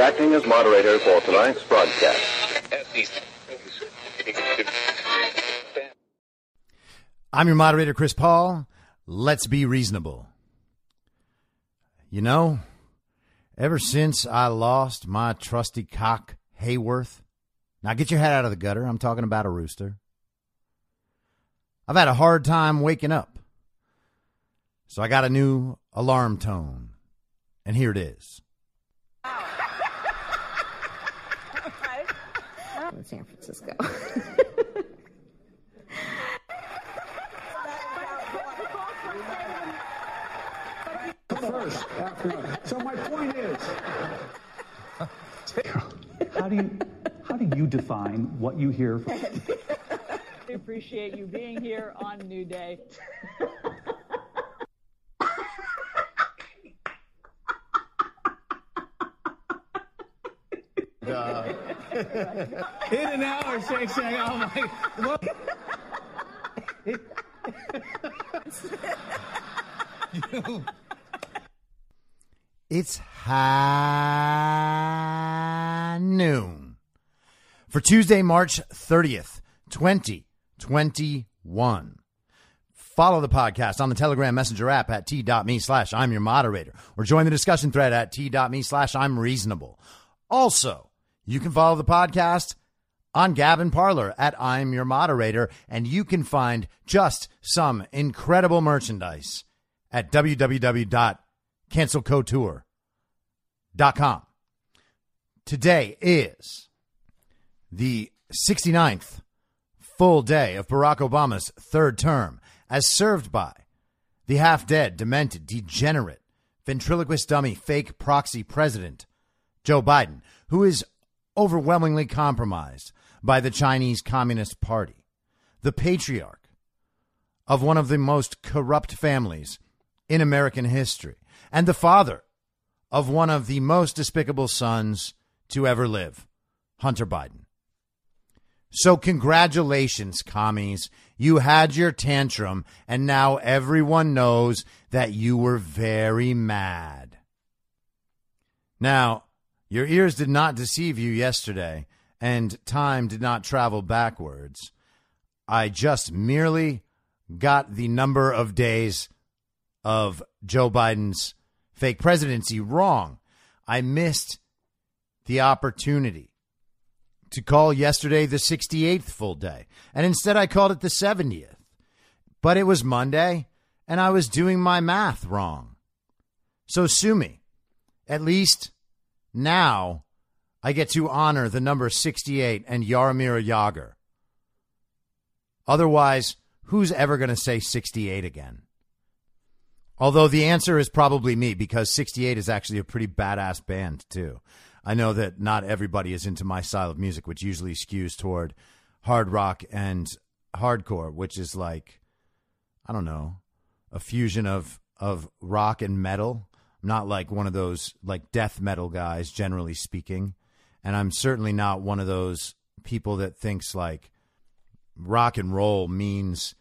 Acting as moderator for tonight's broadcast. I'm your moderator, Chris Paul. Let's be reasonable. You know, ever since I lost my trusty cock, Hayworth. Now get your head out of the gutter. I'm talking about a rooster. I've had a hard time waking up. So I got a new alarm tone. And here it is. In San Francisco. First, after, so my point is, how do you define what you hear? We appreciate you being here on New Day. In an hour, Shake Shack. Oh my! What? It's high noon for Tuesday, March 30th, 2021. Follow the podcast on the Telegram Messenger app at t.me/I'm your moderator, or join the discussion thread at t.me/I'm reasonable. Also, you can follow the podcast on Gavin Parlor at I'm Your Moderator, and you can find just some incredible merchandise at www.cancelcouture.com. Today is the 69th full day of Barack Obama's third term, as served by the half-dead, demented, degenerate, ventriloquist dummy, fake proxy president, Joe Biden, who is overwhelmingly compromised by the Chinese Communist Party, the patriarch of one of the most corrupt families in American history, and the father of one of the most despicable sons to ever live, Hunter Biden. So congratulations, commies. You had your tantrum, and now everyone knows that you were very mad. Now, your ears did not deceive you yesterday, and time did not travel backwards. I just merely got the number of days of Joe Biden's fake presidency wrong. I missed the opportunity to call yesterday the 68th full day, and instead I called it the 70th. But it was Monday, and I was doing my math wrong. So sue me. At least now I get to honor the number 68 and Yaramira Yagar. Otherwise, who's ever going to say 68 again? Although the answer is probably me, because 68 is actually a pretty badass band, too. I know that not everybody is into my style of music, which usually skews toward hard rock and hardcore, which is like, I don't know, a fusion of rock and metal. I'm not like one of those like death metal guys, generally speaking. And I'm certainly not one of those people that thinks like rock and roll means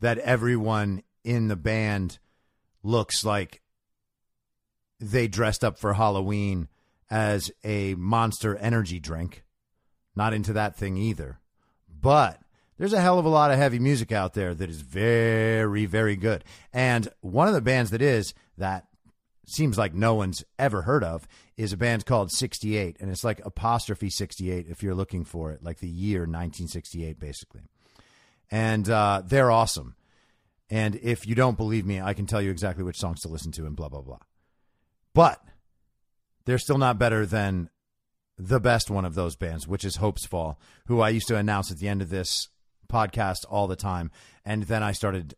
that everyone in the band looks like they dressed up for Halloween as a Monster energy drink. Not into that thing either. But there's a hell of a lot of heavy music out there that is very, very good. And one of the bands that is that seems like no one's ever heard of is a band called 68, and it's like apostrophe 68 if you're looking for it, like the year 1968 basically. And they're awesome, and if you don't believe me, I can tell you exactly which songs to listen to and blah blah blah, but they're still not better than the best one of those bands, which is Hopesfall, who I used to announce at the end of this podcast all the time, and then I started,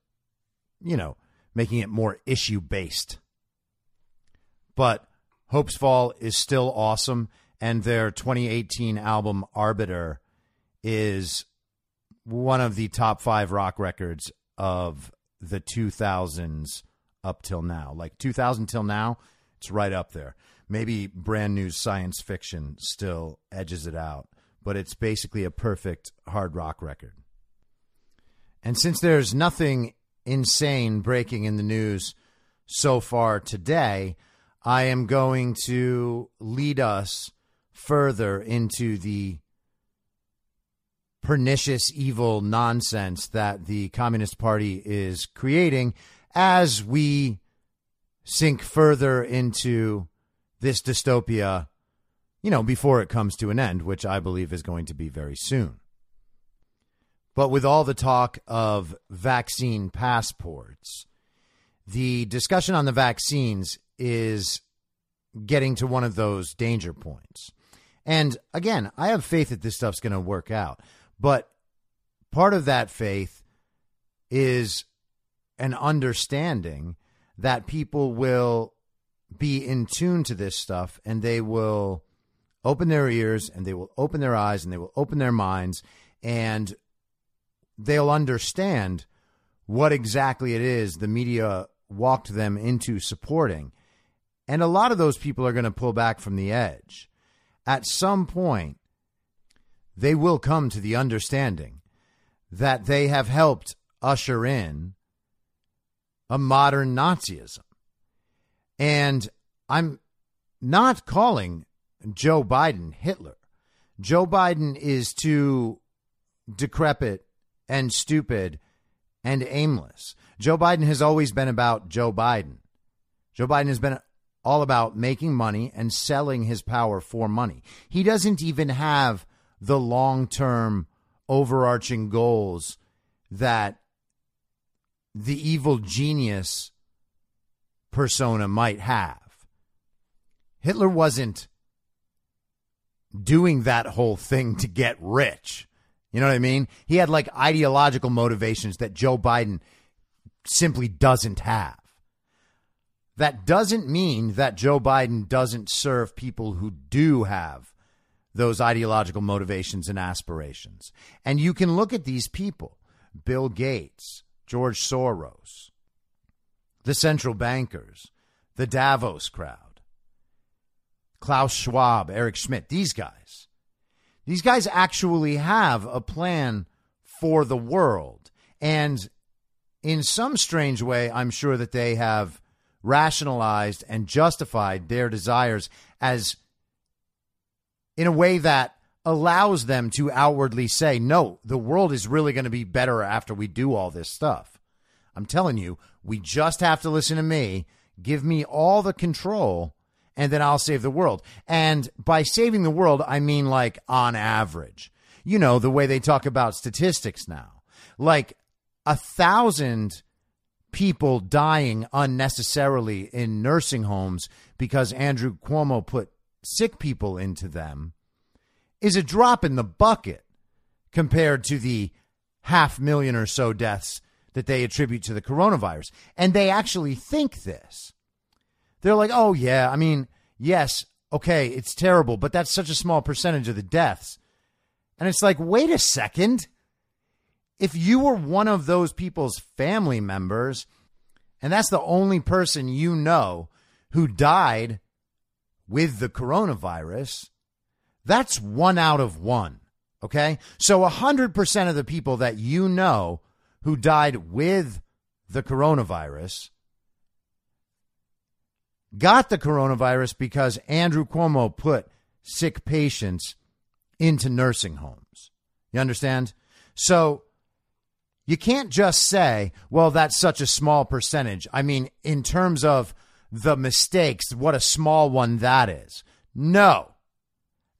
you know, making it more issue based. But Hopesfall is still awesome, and their 2018 album Arbiter is one of the top 5 rock records of the 2000s up till now, like 2000 till now. It's right up there. Maybe Brand New science fiction still edges it out, but it's basically a perfect hard rock record. And since there's nothing insane breaking in the news so far today, I am going to lead us further into the pernicious, evil nonsense that the Communist Party is creating as we sink further into this dystopia, you know, before it comes to an end, which I believe is going to be very soon. But with all the talk of vaccine passports, the discussion on the vaccines is getting to one of those danger points. And again, I have faith that this stuff's going to work out. But part of that faith is an understanding that people will be in tune to this stuff, and they will open their ears, and they will open their eyes, and they will open their minds, and they'll understand what exactly it is the media walked them into supporting. And a lot of those people are going to pull back from the edge. At some point, they will come to the understanding that they have helped usher in a modern Nazism. And I'm not calling Joe Biden Hitler. Joe Biden is too decrepit and stupid and aimless. Joe Biden has always been about Joe Biden. Joe Biden has been all about making money and selling his power for money. He doesn't even have the long-term overarching goals that the evil genius persona might have. Hitler wasn't doing that whole thing to get rich. You know what I mean? He had like ideological motivations that Joe Biden simply doesn't have. That doesn't mean that Joe Biden doesn't serve people who do have those ideological motivations and aspirations. And you can look at these people, Bill Gates, George Soros, the central bankers, the Davos crowd, Klaus Schwab, Eric Schmidt, these guys. These guys actually have a plan for the world. And in some strange way, I'm sure that they have rationalized and justified their desires as in a way that allows them to outwardly say, no, the world is really going to be better after we do all this stuff. I'm telling you, we just have to listen to me. Give me all the control, and then I'll save the world. And by saving the world, I mean like on average, you know, the way they talk about statistics now, like 1,000 people dying unnecessarily in nursing homes because Andrew Cuomo put sick people into them is a drop in the bucket compared to the 500,000 or so deaths that they attribute to the coronavirus. And they actually think this. They're like, oh, yeah, I mean, yes, OK, it's terrible, but that's such a small percentage of the deaths. And it's like, wait a second. If you were one of those people's family members, and that's the only person you know who died with the coronavirus, that's 1 out of 1. OK, so 100% of the people that you know who died with the coronavirus got the coronavirus because Andrew Cuomo put sick patients into nursing homes. You understand? So you can't just say, well, that's such a small percentage. I mean, in terms of the mistakes, what a small one that is. No,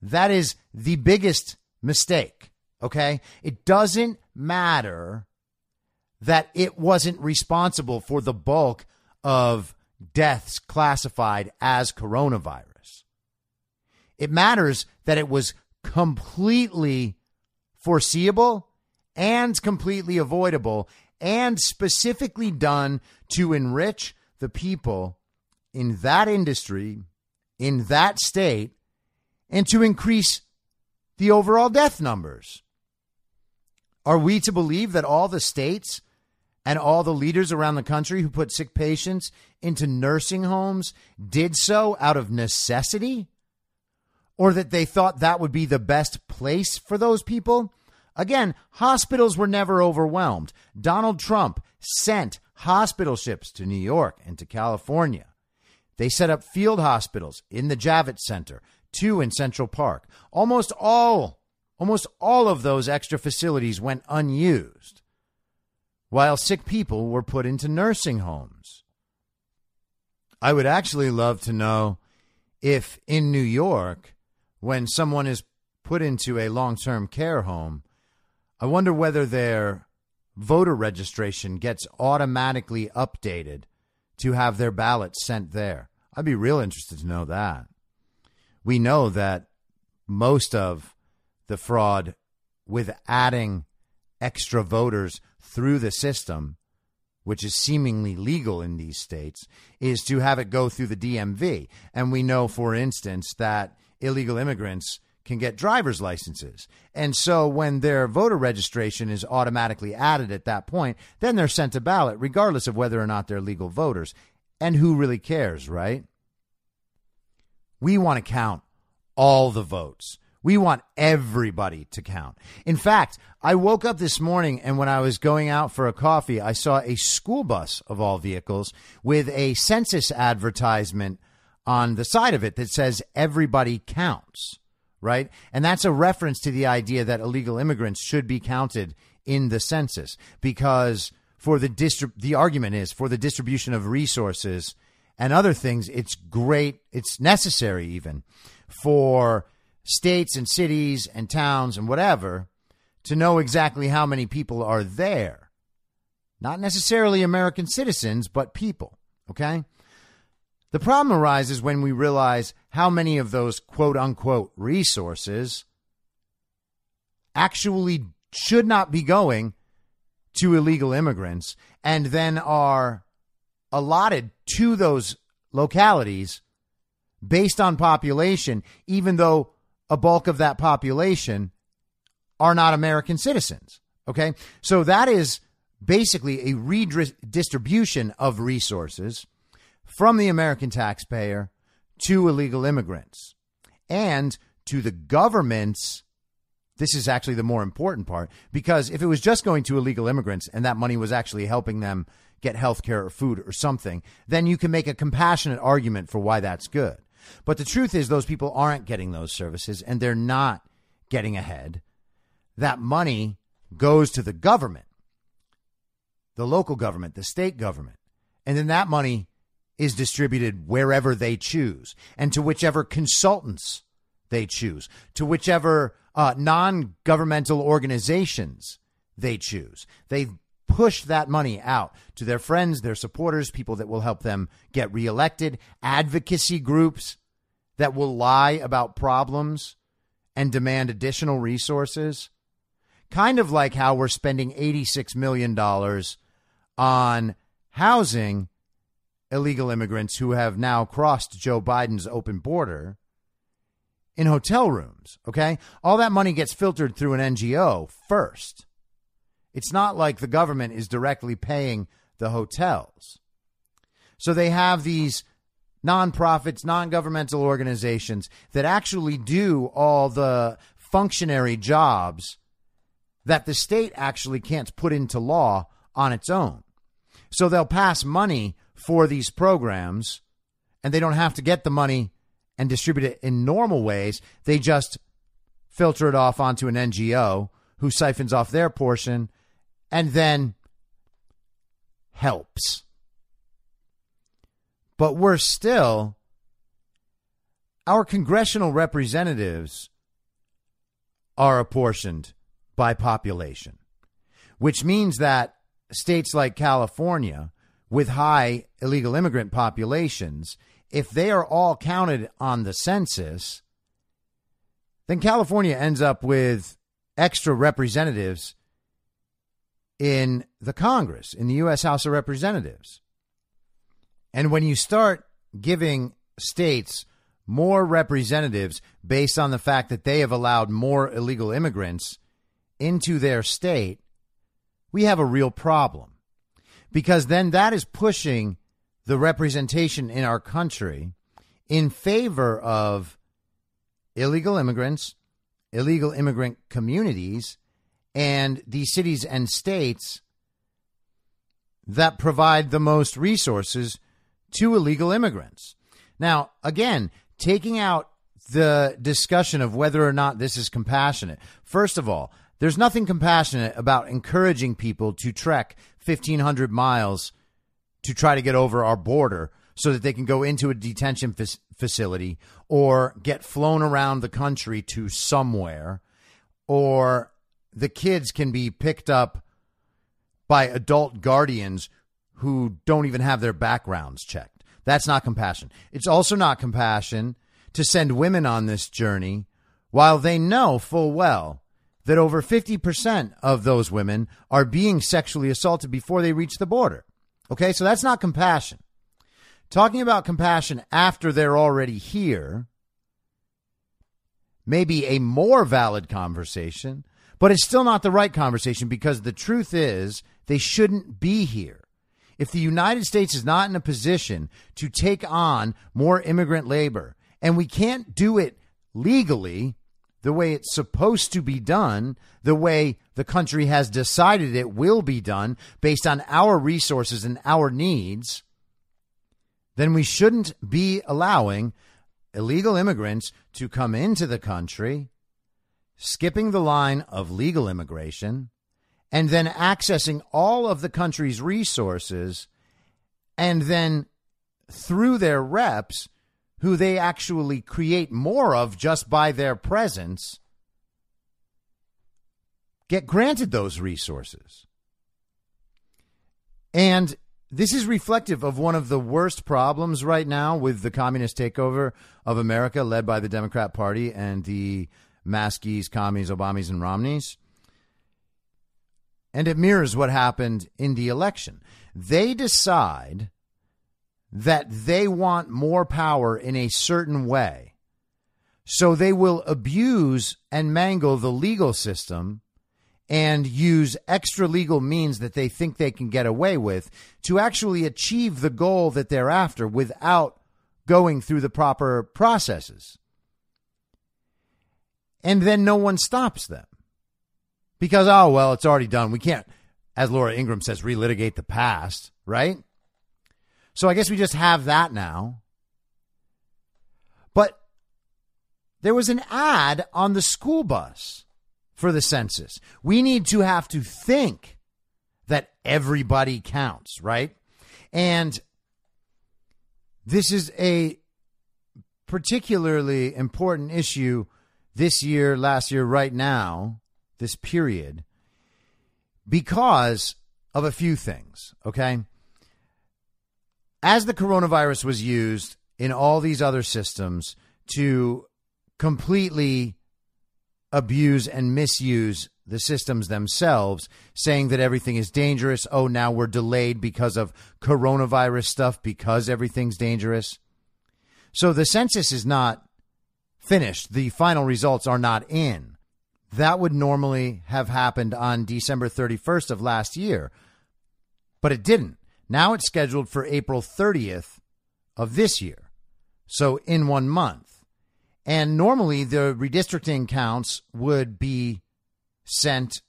that is the biggest mistake. OK, it doesn't matter that it wasn't responsible for the bulk of deaths classified as coronavirus. It matters that it was completely foreseeable and completely avoidable and specifically done to enrich the people in that industry, in that state, and to increase the overall death numbers. Are we to believe that all the states and all the leaders around the country who put sick patients into nursing homes did so out of necessity, or that they thought that would be the best place for those people. Again, hospitals were never overwhelmed. Donald Trump sent hospital ships to New York and to California. They set up field hospitals in the Javits Center, 2 in Central Park. Almost all of those extra facilities went unused, while sick people were put into nursing homes. I would actually love to know if in New York, when someone is put into a long-term care home, I wonder whether their voter registration gets automatically updated to have their ballot sent there. I'd be real interested to know that. We know that most of the fraud with adding extra voters through the system, which is seemingly legal in these states, is to have it go through the DMV. And we know, for instance, that illegal immigrants can get driver's licenses. And so when their voter registration is automatically added at that point, then they're sent a ballot, regardless of whether or not they're legal voters. And who really cares, right? We want to count all the votes. We want everybody to count. In fact, I woke up this morning, and when I was going out for a coffee, I saw a school bus of all vehicles with a census advertisement on the side of it that says everybody counts. Right. And that's a reference to the idea that illegal immigrants should be counted in the census, because for the argument is for the distribution of resources and other things. It's great. It's necessary even for states and cities and towns and whatever to know exactly how many people are there. Not necessarily American citizens, but people. OK, the problem arises when we realize how many of those quote unquote resources actually should not be going to illegal immigrants and then are allotted to those localities based on population, even though a bulk of that population are not American citizens. OK, so that is basically a redistribution of resources from the American taxpayer to illegal immigrants and to the governments. This is actually the more important part, because if it was just going to illegal immigrants and that money was actually helping them get health care or food or something, then you can make a compassionate argument for why that's good. But the truth is those people aren't getting those services and they're not getting ahead. That money goes to the government, the local government, the state government, and then that money is distributed wherever they choose and to whichever consultants they choose, to whichever non-governmental organizations they choose. They push that money out to their friends, their supporters, people that will help them get reelected, advocacy groups that will lie about problems and demand additional resources. Kind of like how we're spending $86 million on housing illegal immigrants who have now crossed Joe Biden's open border in hotel rooms. OK, all that money gets filtered through an NGO first. It's not like the government is directly paying the hotels. So they have these nonprofits, non-governmental organizations that actually do all the functionary jobs that the state actually can't put into law on its own. So they'll pass money for these programs, and they don't have to get the money and distribute it in normal ways. They just filter it off onto an NGO who siphons off their portion and then helps. But we're still, our congressional representatives are apportioned by population, which means that states like California, with high illegal immigrant populations, if they are all counted on the census, then California ends up with extra representatives in the Congress, in the U.S. House of Representatives. And when you start giving states more representatives based on the fact that they have allowed more illegal immigrants into their state, we have a real problem. because then that is pushing the representation in our country in favor of illegal immigrants, illegal immigrant communities, and the cities and states that provide the most resources to illegal immigrants. Now, again, taking out the discussion of whether or not this is compassionate. First of all, there's nothing compassionate about encouraging people to trek 1,500 miles to try to get over our border so that they can go into a detention facility or get flown around the country to somewhere, or the kids can be picked up by adult guardians who don't even have their backgrounds checked. That's not compassion. It's also not compassion to send women on this journey while they know full well that over 50% of those women are being sexually assaulted before they reach the border. OK, so that's not compassion. Talking about compassion after they're already here may be a more valid conversation, but it's still not the right conversation, because the truth is they shouldn't be here. If the United States is not in a position to take on more immigrant labor, and we can't do it legally the way it's supposed to be done, the way the country has decided it will be done based on our resources and our needs, then we shouldn't be allowing illegal immigrants to come into the country, skipping the line of legal immigration, and then accessing all of the country's resources, and then through their reps, who they actually create more of just by their presence, get granted those resources. And this is reflective of one of the worst problems right now with the communist takeover of America led by the Democrat Party and the Maskies, commies, Obamas, and Romneys. And it mirrors what happened in the election. They decide that they want more power in a certain way, so they will abuse and mangle the legal system and use extra legal means that they think they can get away with to actually achieve the goal that they're after without going through the proper processes. And then no one stops them because, oh, well, it's already done. We can't, as Laura Ingram says, relitigate the past, right? So I guess we just have that now. But there was an ad on the school bus for the census. We need to have to think that everybody counts, right? And this is a particularly important issue this year, last year, right now, this period, because of a few things, okay? As the coronavirus was used in all these other systems to completely abuse and misuse the systems themselves, saying that everything is dangerous. Oh, now we're delayed because of coronavirus stuff, because everything's dangerous. So the census is not finished. The final results are not in. That would normally have happened on December 31st of last year, but it didn't. Now it's scheduled for April 30th of this year, so in 1 month. And normally the redistricting counts would be sent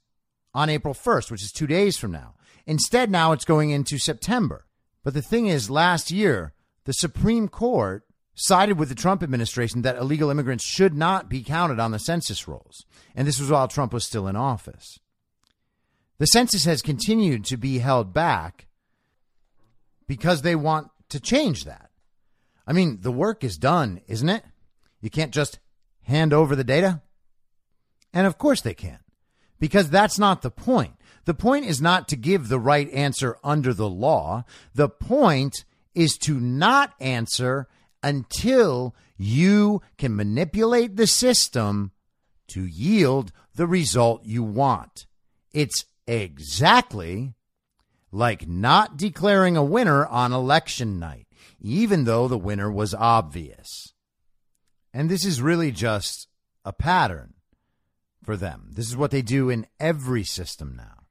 on April 1st, which is 2 days from now. Instead, now it's going into September. But the thing is, last year, the Supreme Court sided with the Trump administration that illegal immigrants should not be counted on the census rolls. And this was while Trump was still in office. The census has continued to be held back because they want to change that. I mean, the work is done, isn't it? You can't just hand over the data. And of course they can, because that's not the point. The point is not to give the right answer under the law. The point is to not answer until you can manipulate the system to yield the result you want. It's exactly like not declaring a winner on election night, even though the winner was obvious. And this is really just a pattern for them. This is what they do in every system now.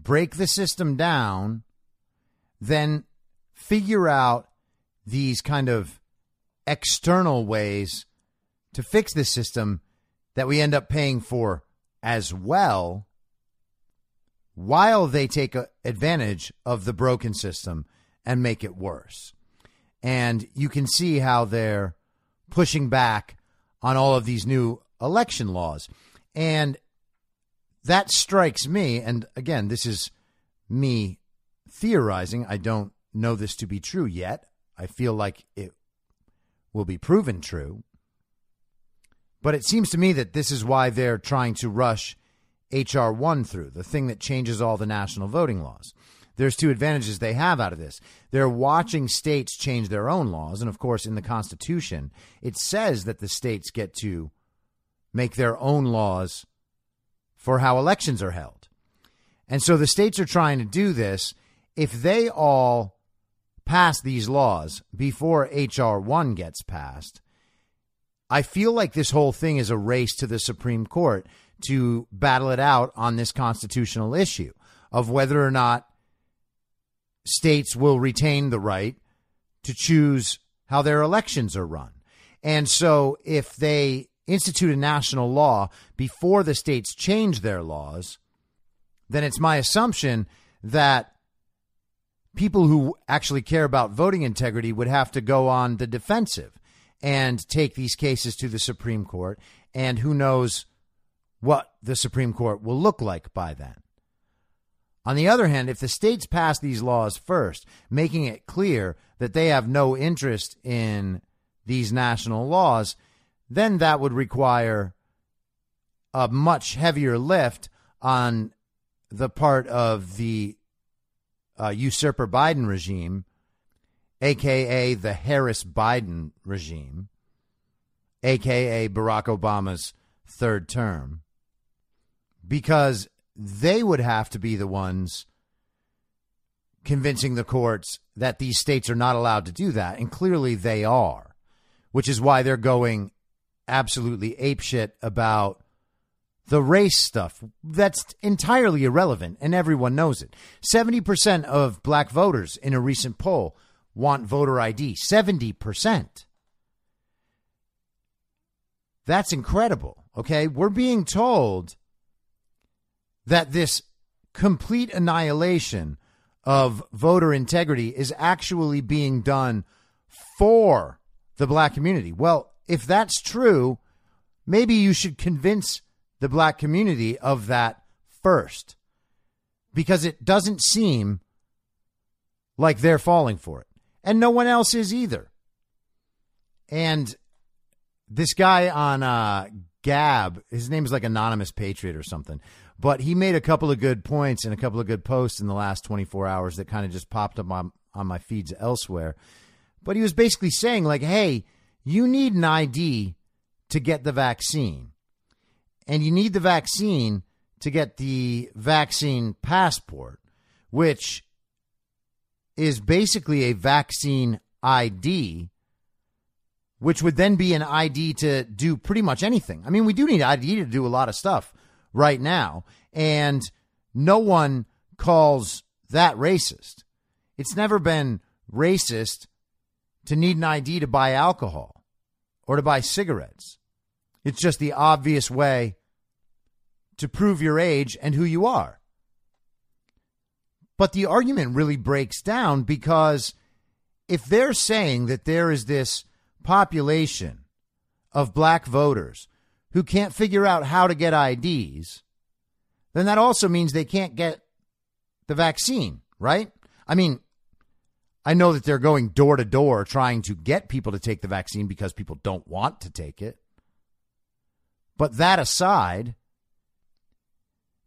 Break the system down then figure out these kind of external ways to fix this system that we end up paying for as well, while they take advantage of the broken system and make it worse. And you can see how they're pushing back on all of these new election laws. And that strikes me. And again, this is me theorizing. I don't know this to be true yet. I feel like it will be proven true. But it seems to me that this is why they're trying to rush H.R. 1 through, the thing that changes all the national voting laws. There's two advantages they have out of this. They're watching states change their own laws. And of course, in the Constitution, it says that the states get to make their own laws for how elections are held. And so the states are trying to do this. If they all pass these laws before H.R. 1 gets passed, I feel like this whole thing is a race to the Supreme Court to battle it out on this constitutional issue of whether or not states will retain the right to choose how their elections are run. And so if they institute a national law before the states change their laws, then it's my assumption that people who actually care about voting integrity would have to go on the defensive and take these cases to the Supreme Court. And who knows what the Supreme Court will look like by then. On the other hand, if the states pass these laws first, making it clear that they have no interest in these national laws, then that would require a much heavier lift on the part of the usurper Biden regime, a.k.a. the Harris Biden regime, a.k.a. Barack Obama's third term, because they would have to be the ones convincing the courts that these states are not allowed to do that. And clearly they are, which is why they're going absolutely apeshit about the race stuff. That's entirely irrelevant, and everyone knows it. 70% of black voters in a recent poll want voter ID. 70%. That's incredible. OK, we're being told that this complete annihilation of voter integrity is actually being done for the black community. Well, if that's true, maybe you should convince the black community of that first, because it doesn't seem like they're falling for it. And no one else is either. And this guy on Gab, his name is like Anonymous Patriot or something, but he made a couple of good points and a couple of good posts in the last 24 hours that kind of just popped up on my feeds elsewhere. But he was basically saying, like, hey, you need an ID to get the vaccine, and you need the vaccine to get the vaccine passport, which is basically a vaccine ID, which would then be an ID to do pretty much anything. I mean, we do need ID to do a lot of stuff right now, and no one calls that racist. It's never been racist to need an ID to buy alcohol or to buy cigarettes. It's just the obvious way to prove your age and who you are. But the argument really breaks down, because if they're saying that there is this population of black voters who can't figure out how to get IDs, then that also means they can't get the vaccine, right? I mean, I know that they're going door to door trying to get people to take the vaccine because people don't want to take it. But that aside,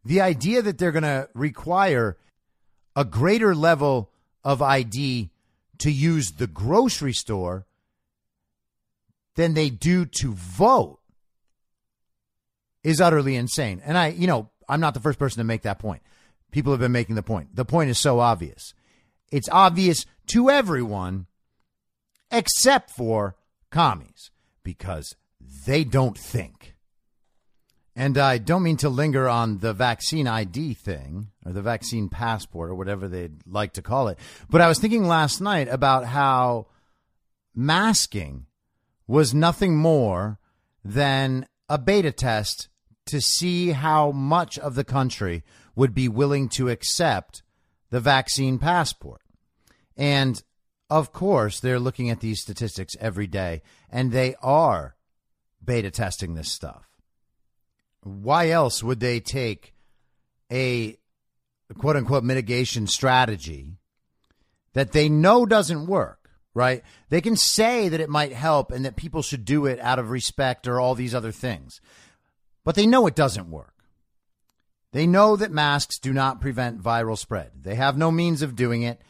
the idea that they're going to require a greater level of ID to use the grocery store than they do to vote is utterly insane. And I'm not the first person to make that point. People have been making the point. The point is so obvious. It's obvious to everyone except for commies, because they don't think. And I don't mean to linger on the vaccine ID thing or the vaccine passport or whatever they'd like to call it. But I was thinking last night about how masking was nothing more than a beta test to see how much of the country would be willing to accept the vaccine passport. And, of course, they're looking at these statistics every day, and they are beta testing this stuff. Why else would they take a quote unquote mitigation strategy that they know doesn't work, right? They can say that it might help and that people should do it out of respect or all these other things, but they know it doesn't work. They know that masks do not prevent viral spread. They have no means of doing it.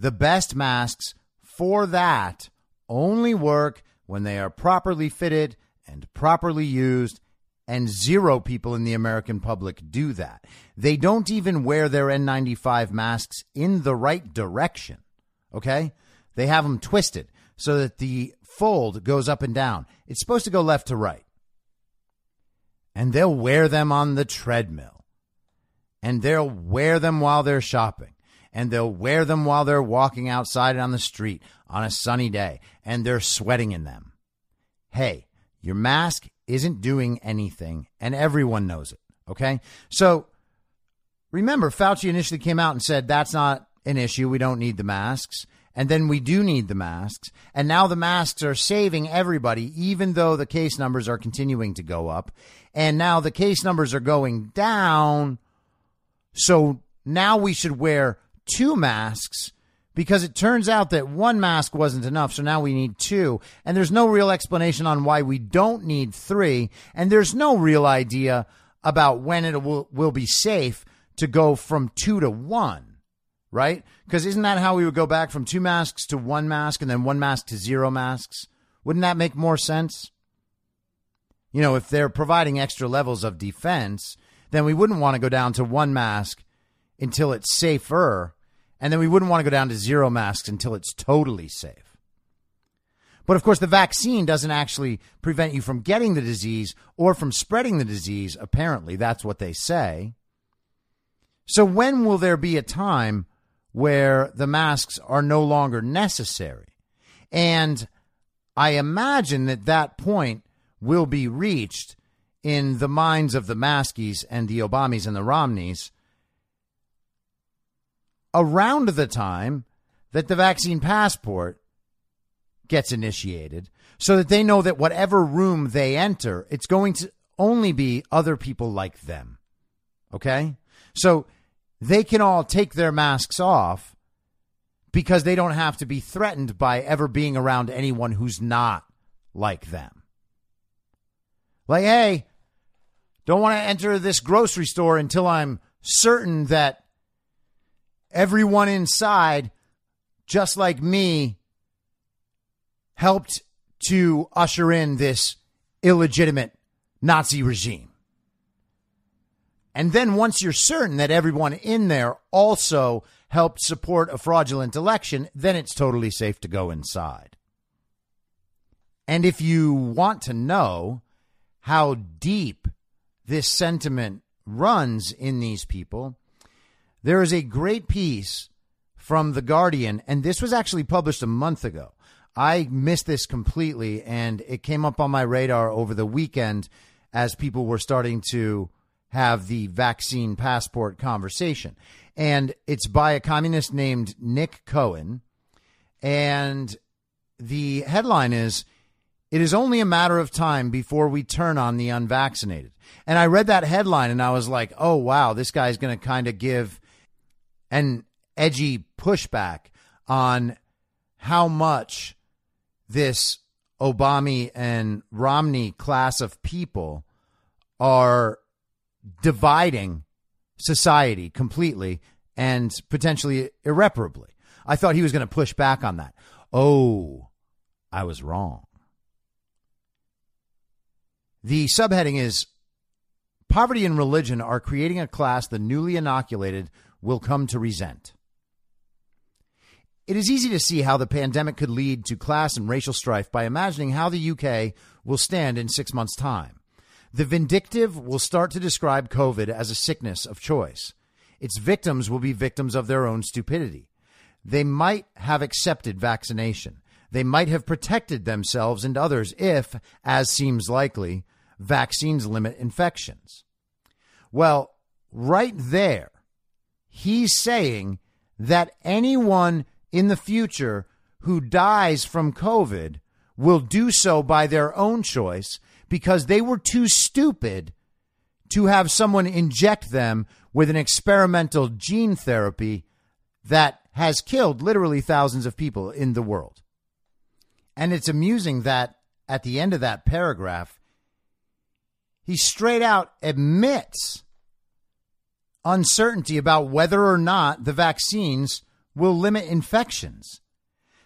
The best masks for that only work when they are properly fitted and properly used. And zero people in the American public do that. They don't even wear their N95 masks in the right direction. OK, they have them twisted so that the fold goes up and down. It's supposed to go left to right. And they'll wear them on the treadmill, and they'll wear them while they're shopping, and they'll wear them while they're walking outside on the street on a sunny day, and they're sweating in them. Hey, your mask isn't doing anything, and everyone knows it. OK, so remember, Fauci initially came out and said that's not an issue. We don't need the masks. And then we do need the masks. And now the masks are saving everybody, even though the case numbers are continuing to go up. And now the case numbers are going down. So now we should wear two masks because it turns out that one mask wasn't enough. So now we need two. And there's no real explanation on why we don't need three. And there's no real idea about when it will be safe to go from 2 to 1. Right? Because isn't that how we would go back from 2 masks to 1 mask and then 1 mask to 0 masks? Wouldn't that make more sense? You know, if they're providing extra levels of defense, then we wouldn't want to go down to 1 mask until it's safer. And then we wouldn't want to go down to 0 masks until it's totally safe. But of course, the vaccine doesn't actually prevent you from getting the disease or from spreading the disease. Apparently, that's what they say. So when will there be a time where the masks are no longer necessary? And I imagine that that point will be reached in the minds of the maskies and the Obamas and the Romneys around the time that the vaccine passport gets initiated, so that they know that whatever room they enter, it's going to only be other people like them. OK, so they can all take their masks off because they don't have to be threatened by ever being around anyone who's not like them. Like, hey, don't want to enter this grocery store until I'm certain that everyone inside, just like me, helped to usher in this illegitimate Nazi regime. And then once you're certain that everyone in there also helped support a fraudulent election, then it's totally safe to go inside. And if you want to know how deep this sentiment runs in these people, there is a great piece from The Guardian, and this was actually published a month ago. I missed this completely, and it came up on my radar over the weekend as people were starting to have the vaccine passport conversation. And it's by a communist named Nick Cohen. And the headline is, "It is only a matter of time before we turn on the unvaccinated." And I read that headline and I was like, oh, wow, this guy's going to kind of give an edgy pushback on how much this Obama and Romney class of people are dividing society completely and potentially irreparably. I thought he was going to push back on that. Oh, I was wrong. The subheading is, "Poverty and religion are creating a class the newly inoculated will come to resent." It is easy to see how the pandemic could lead to class and racial strife by imagining how the UK will stand in 6 months' time. The vindictive will start to describe COVID as a sickness of choice. Its victims will be victims of their own stupidity. They might have accepted vaccination. They might have protected themselves and others if, as seems likely, vaccines limit infections. Well, right there, he's saying that anyone in the future who dies from COVID will do so by their own choice because they were too stupid to have someone inject them with an experimental gene therapy that has killed literally thousands of people in the world. And it's amusing that at the end of that paragraph, he straight out admits uncertainty about whether or not the vaccines will limit infections.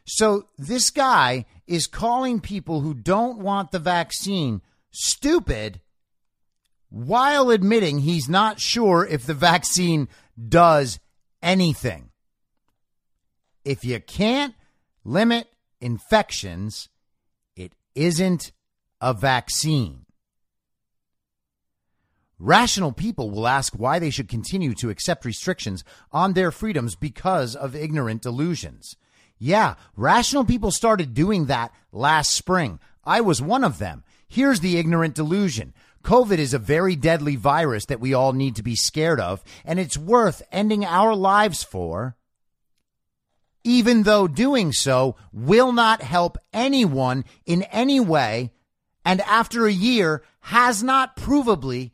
So this guy is calling people who don't want the vaccine stupid while admitting he's not sure if the vaccine does anything. If you can't limit infections, it isn't a vaccine. Rational people will ask why they should continue to accept restrictions on their freedoms because of ignorant delusions. Yeah, rational people started doing that last spring. I was one of them. Here's the ignorant delusion. COVID is a very deadly virus that we all need to be scared of, and it's worth ending our lives for, even though doing so will not help anyone in any way, and after a year has not provably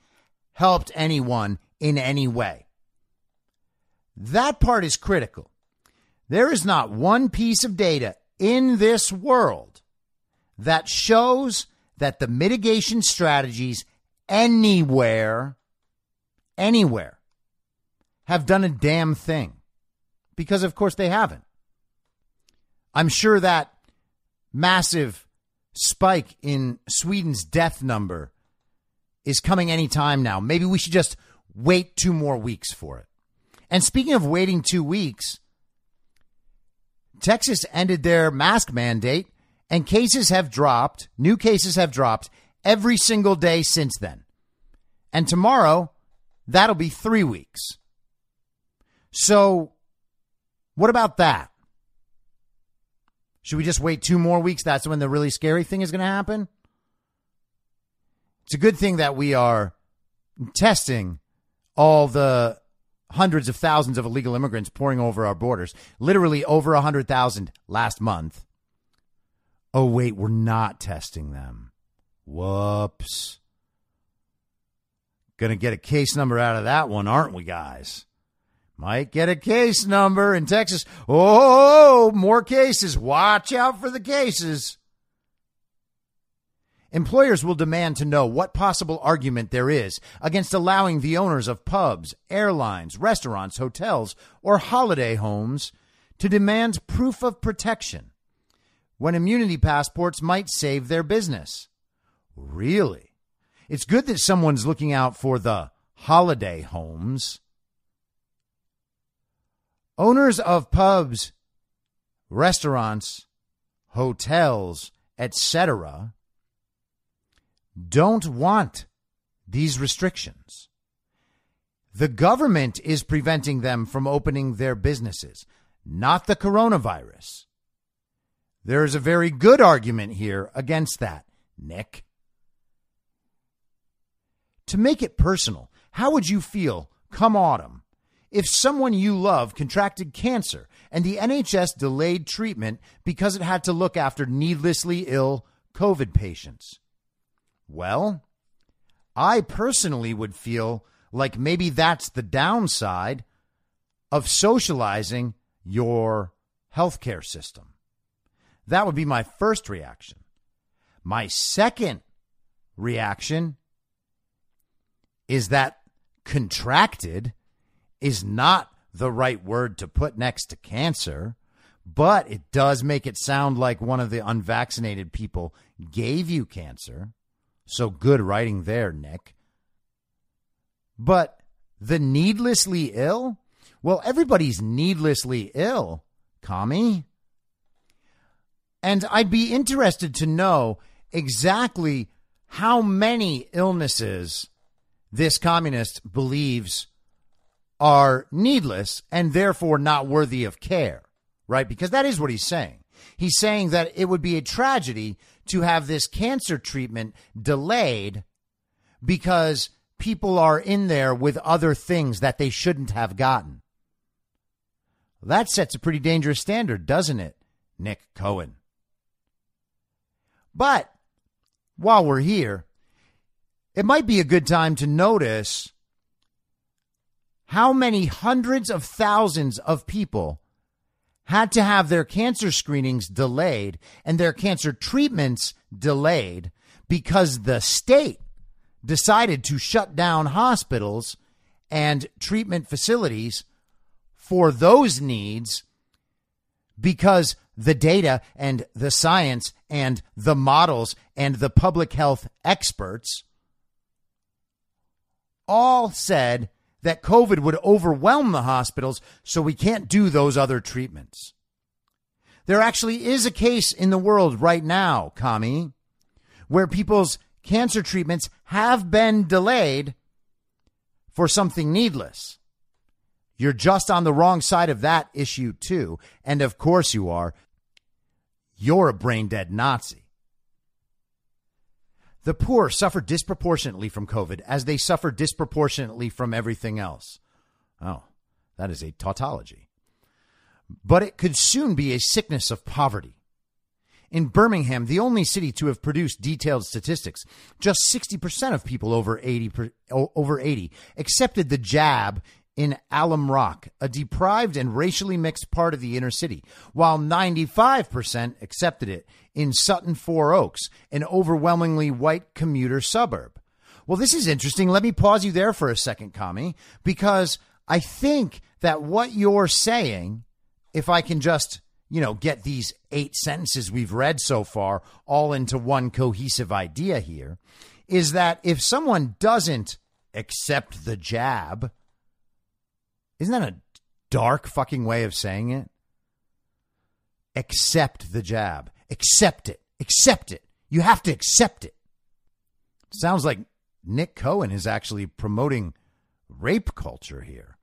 helped anyone in any way. That part is critical. There is not one piece of data in this world that shows that the mitigation strategies anywhere, have done a damn thing. Because, of course, they haven't. I'm sure that massive spike in Sweden's death number is coming any time now. Maybe we should just wait 2 more weeks for it. And speaking of waiting 2 weeks, Texas ended their mask mandate and cases have dropped. New cases have dropped every single day since then. And tomorrow, that'll be 3 weeks. So what about that? Should we just wait 2 more weeks? That's when the really scary thing is going to happen. It's a good thing that we are testing all the hundreds of thousands of illegal immigrants pouring over our borders, literally over 100,000 last month. Oh, wait, we're not testing them. Whoops. Going to get a case number out of that one, aren't we, guys? Might get a case number in Texas. Oh, more cases. Watch out for the cases. Employers will demand to know what possible argument there is against allowing the owners of pubs, airlines, restaurants, hotels, or holiday homes to demand proof of protection when immunity passports might save their business. Really? It's good that someone's looking out for the holiday homes. Owners of pubs, restaurants, hotels, etc., don't want these restrictions. The government is preventing them from opening their businesses, not the coronavirus. There is a very good argument here against that, Nick. To make it personal, how would you feel come autumn if someone you love contracted cancer and the NHS delayed treatment because it had to look after needlessly ill COVID patients? Well, I personally would feel like maybe that's the downside of socializing your healthcare system. That would be my first reaction. My second reaction is that contracted is not the right word to put next to cancer, but it does make it sound like one of the unvaccinated people gave you cancer. So good writing there, Nick. But the needlessly ill? Well, everybody's needlessly ill, commie. And I'd be interested to know exactly how many illnesses this communist believes are needless and therefore not worthy of care, right? Because that is what he's saying. He's saying that it would be a tragedy to have this cancer treatment delayed because people are in there with other things that they shouldn't have gotten. That sets a pretty dangerous standard, doesn't it, Nick Cohen? But while we're here, it might be a good time to notice how many hundreds of thousands of people had to have their cancer screenings delayed and their cancer treatments delayed because the state decided to shut down hospitals and treatment facilities for those needs because the data and the science and the models and the public health experts all said that COVID would overwhelm the hospitals, so we can't do those other treatments. There actually is a case in the world right now, Kami, where people's cancer treatments have been delayed for something needless. You're just on the wrong side of that issue too. And of course you are. You're a brain dead Nazi. The poor suffer disproportionately from COVID as they suffer disproportionately from everything else. Oh, that is a tautology. But it could soon be a sickness of poverty. In Birmingham, the only city to have produced detailed statistics, just 60% of people over 80 accepted the jab in Alum Rock, a deprived and racially mixed part of the inner city, while 95% accepted it in Sutton Four Oaks, an overwhelmingly white commuter suburb. Well, this is interesting. Let me pause you there for a second, Kami, because I think that what you're saying, if I can just, get these 8 sentences we've read so far all into one cohesive idea here, is that if someone doesn't accept the jab, isn't that a dark fucking way of saying it? Accept the jab. Accept it. Accept it. You have to accept it. Sounds like Nick Cohen is actually promoting rape culture here.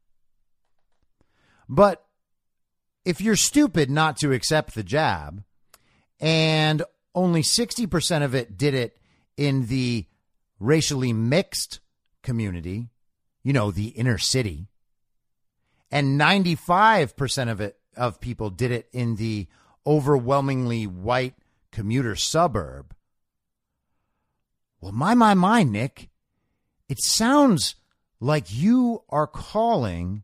But if you're stupid not to accept the jab, and only 60% of it did it in the racially mixed community, the inner city, and 95% of people did it in the overwhelmingly white commuter suburb. Well, my, Nick, it sounds like you are calling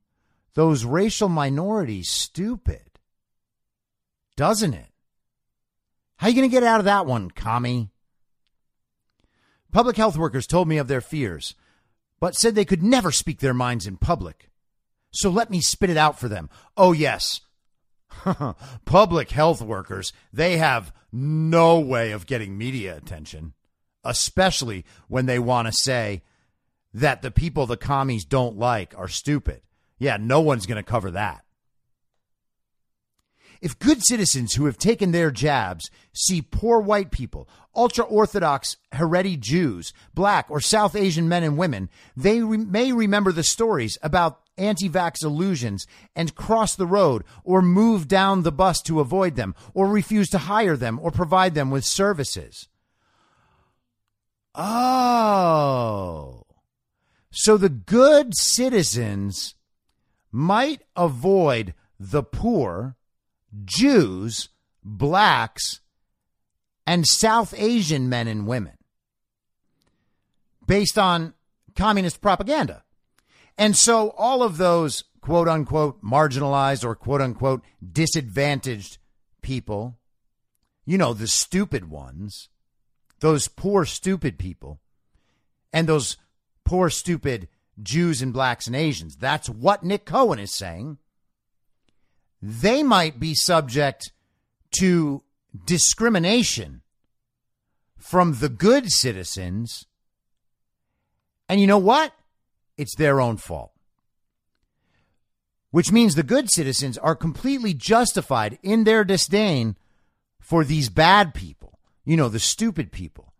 those racial minorities stupid, doesn't it? How are you going to get out of that one, commie? Public health workers told me of their fears, but said they could never speak their minds in public. So let me spit it out for them. Oh, yes. Public health workers, they have no way of getting media attention, especially when they want to say that the people the commies don't like are stupid. Yeah, no one's going to cover that. If good citizens who have taken their jabs see poor white people, ultra-Orthodox Haredi Jews, black or South Asian men and women, they may remember the stories about anti-vax illusions and cross the road or move down the bus to avoid them or refuse to hire them or provide them with services. Oh, so the good citizens might avoid the poor, Jews, blacks, and South Asian men and women based on communist propaganda. And so all of those, quote unquote, marginalized or quote unquote, disadvantaged people, the stupid ones, those poor, stupid people and those poor, stupid Jews and blacks and Asians. That's what Nick Cohen is saying. They might be subject to discrimination from the good citizens. And you know what? It's their own fault, which means the good citizens are completely justified in their disdain for these bad people, the stupid people,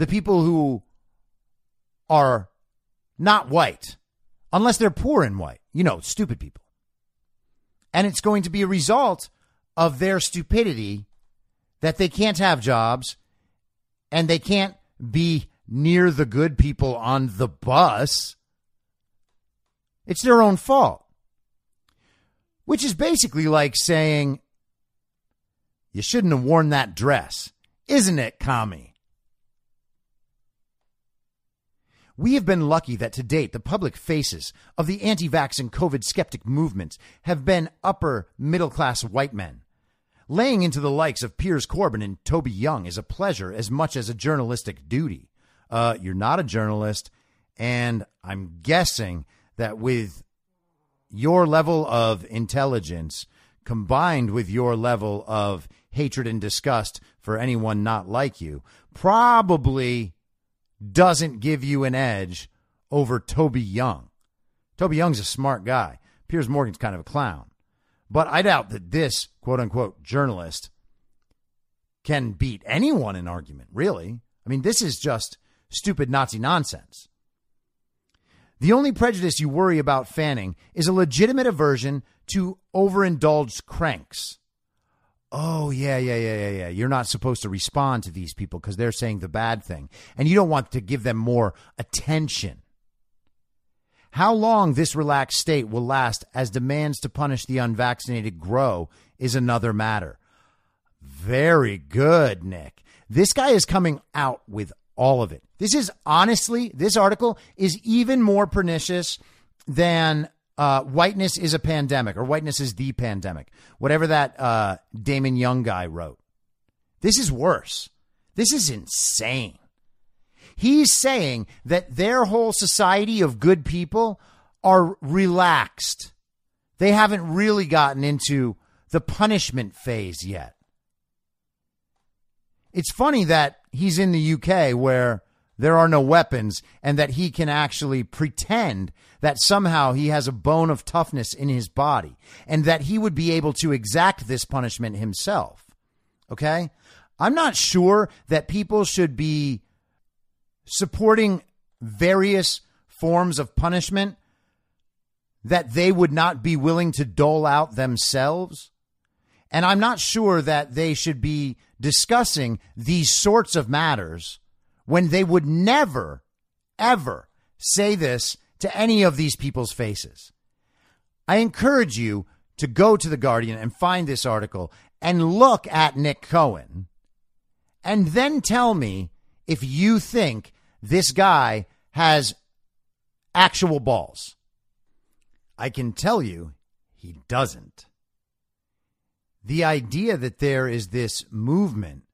the people who are not white, unless they're poor and white, you know, stupid people. And it's going to be a result of their stupidity that they can't have jobs and they can't be near the good people on the bus. It's their own fault, which is basically like saying you shouldn't have worn that dress. Isn't it, commie? We have been lucky that to date, the public faces of the anti-vax and COVID skeptic movements have been upper middle-class white men. Laying into the likes of Piers Corbin and Toby Young is a pleasure as much as a journalistic duty. You're not a journalist, and I'm guessing that with your level of intelligence combined with your level of hatred and disgust for anyone not like you probably doesn't give you an edge over Toby Young. Toby Young's a smart guy. Piers Morgan's kind of a clown. But I doubt that this quote-unquote journalist can beat anyone in argument, really. I mean, this is just stupid Nazi nonsense. The only prejudice you worry about fanning is a legitimate aversion to overindulged cranks. Oh, yeah. You're not supposed to respond to these people because they're saying the bad thing, and you don't want to give them more attention. How long this relaxed state will last as demands to punish the unvaccinated grow is another matter. Very good, Nick. This guy is coming out with all of it. This is honestly, this article is even more pernicious than whiteness is a pandemic or whiteness is the pandemic. Whatever that Damon Young guy wrote. This is worse. This is insane. He's saying that their whole society of good people are relaxed. They haven't really gotten into the punishment phase yet. It's funny that he's in the UK where there are no weapons and that he can actually pretend that somehow he has a bone of toughness in his body and that he would be able to exact this punishment himself. OK, I'm not sure that people should be supporting various forms of punishment that they would not be willing to dole out themselves. And I'm not sure that they should be discussing these sorts of matters when they would never, ever say this to any of these people's faces. I encourage you to go to The Guardian and find this article and look at Nick Cohen and then tell me if you think this guy has actual balls. I can tell you he doesn't. The idea that there is this movement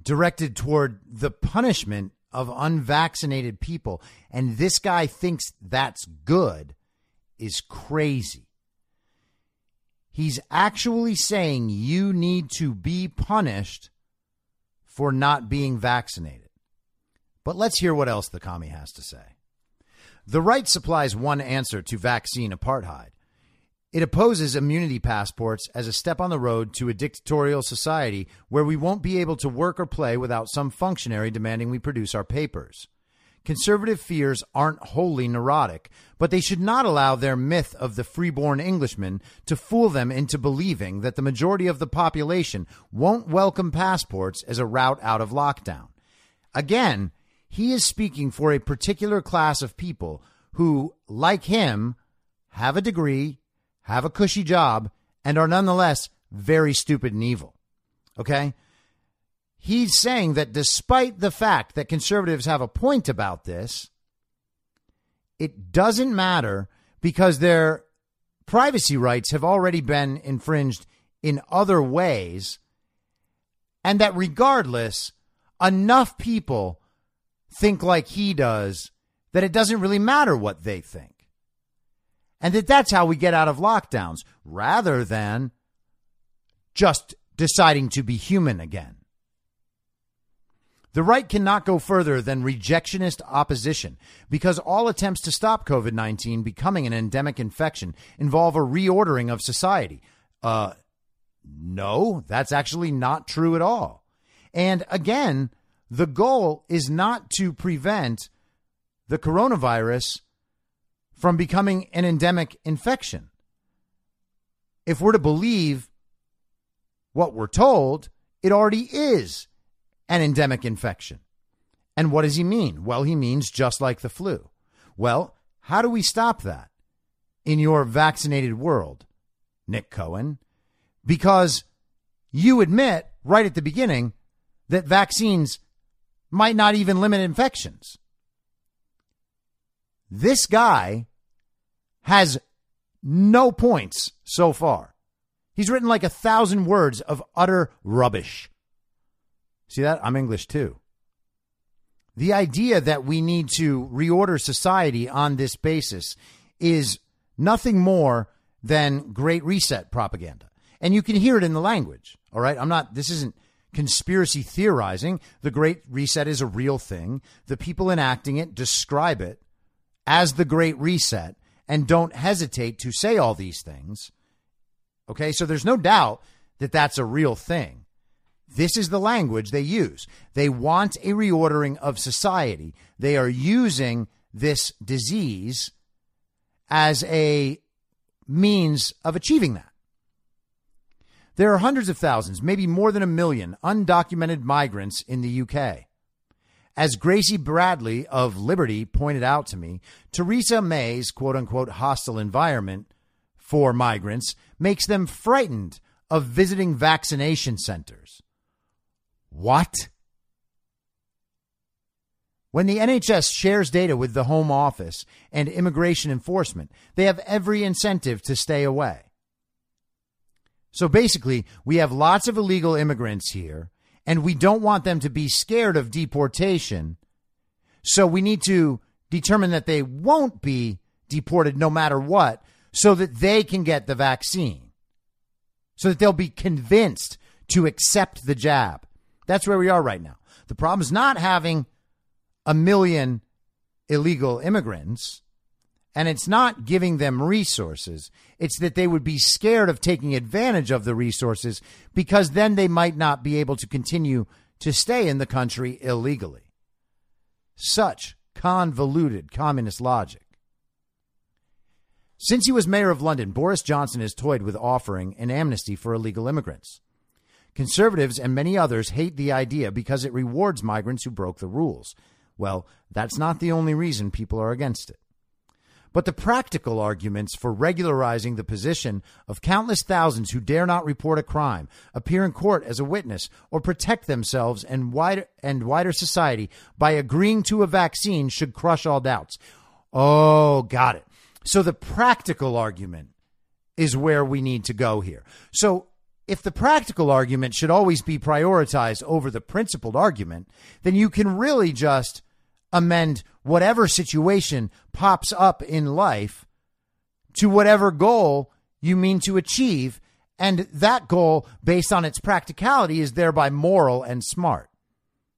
directed toward the punishment of unvaccinated people, and this guy thinks that's good, is crazy. He's actually saying you need to be punished for not being vaccinated. But let's hear what else the commie has to say. The right supplies one answer to vaccine apartheid. It opposes immunity passports as a step on the road to a dictatorial society where we won't be able to work or play without some functionary demanding we produce our papers. Conservative fears aren't wholly neurotic, but they should not allow their myth of the free-born Englishman to fool them into believing that the majority of the population won't welcome passports as a route out of lockdown. Again, he is speaking for a particular class of people who, like him, have a degree, have a cushy job, and are nonetheless very stupid and evil. Okay? He's saying that despite the fact that conservatives have a point about this, it doesn't matter because their privacy rights have already been infringed in other ways, and that regardless, enough people think like he does that it doesn't really matter what they think. And that's how we get out of lockdowns rather than just deciding to be human again. The right cannot go further than rejectionist opposition because all attempts to stop COVID-19 becoming an endemic infection involve a reordering of society. No, that's actually not true at all. And again, The goal is not to prevent the coronavirus from becoming an endemic infection. If we're to believe what we're told, it already is an endemic infection. And what does he mean? Well, he means just like the flu. Well, how do we stop that in your vaccinated world, Nick Cohen? Because you admit right at the beginning that vaccines might not even limit infections. This guy has no points so far. He's written like 1,000 words of utter rubbish. See that? I'm English too. The idea that we need to reorder society on this basis is nothing more than Great Reset propaganda. And you can hear it in the language. All right. This isn't conspiracy theorizing. The Great Reset is a real thing. The people enacting it describe it as the Great Reset and don't hesitate to say all these things. OK, so there's no doubt that that's a real thing. This is the language they use. They want a reordering of society. They are using this disease as a means of achieving that. There are hundreds of thousands, maybe more than 1 million undocumented migrants in the UK. As Gracie Bradley of Liberty pointed out to me, Theresa May's quote unquote hostile environment for migrants makes them frightened of visiting vaccination centers. What? When the NHS shares data with the Home Office and immigration enforcement, they have every incentive to stay away. So basically, we have lots of illegal immigrants here, and we don't want them to be scared of deportation. So we need to determine that they won't be deported no matter what, so that they can get the vaccine, so that they'll be convinced to accept the jab. That's where we are right now. The problem is not having 1 million illegal immigrants, and it's not giving them resources. It's that they would be scared of taking advantage of the resources because then they might not be able to continue to stay in the country illegally. Such convoluted communist logic. Since he was mayor of London, Boris Johnson has toyed with offering an amnesty for illegal immigrants. Conservatives and many others hate the idea because it rewards migrants who broke the rules. Well, that's not the only reason people are against it. But the practical arguments for regularizing the position of countless thousands who dare not report a crime, appear in court as a witness, or protect themselves and wider society by agreeing to a vaccine should crush all doubts. Oh, got it. So the practical argument is where we need to go here. So if the practical argument should always be prioritized over the principled argument, then you can really just amend whatever situation pops up in life to whatever goal you mean to achieve. And that goal, based on its practicality, is thereby moral and smart.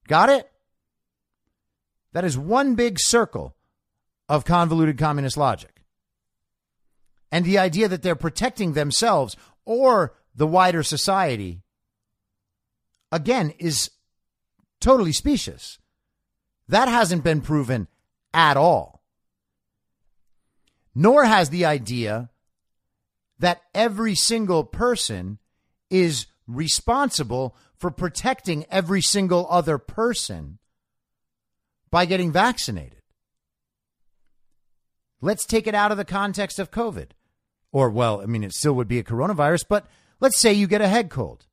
Got it? That is one big circle of convoluted communist logic. And the idea that they're protecting themselves or the wider society, again, is totally specious. That hasn't been proven at all. Nor has the idea that every single person is responsible for protecting every single other person by getting vaccinated. Let's take it out of the context of COVID. Or, well, I mean, it still would be a coronavirus, but let's say you get a head cold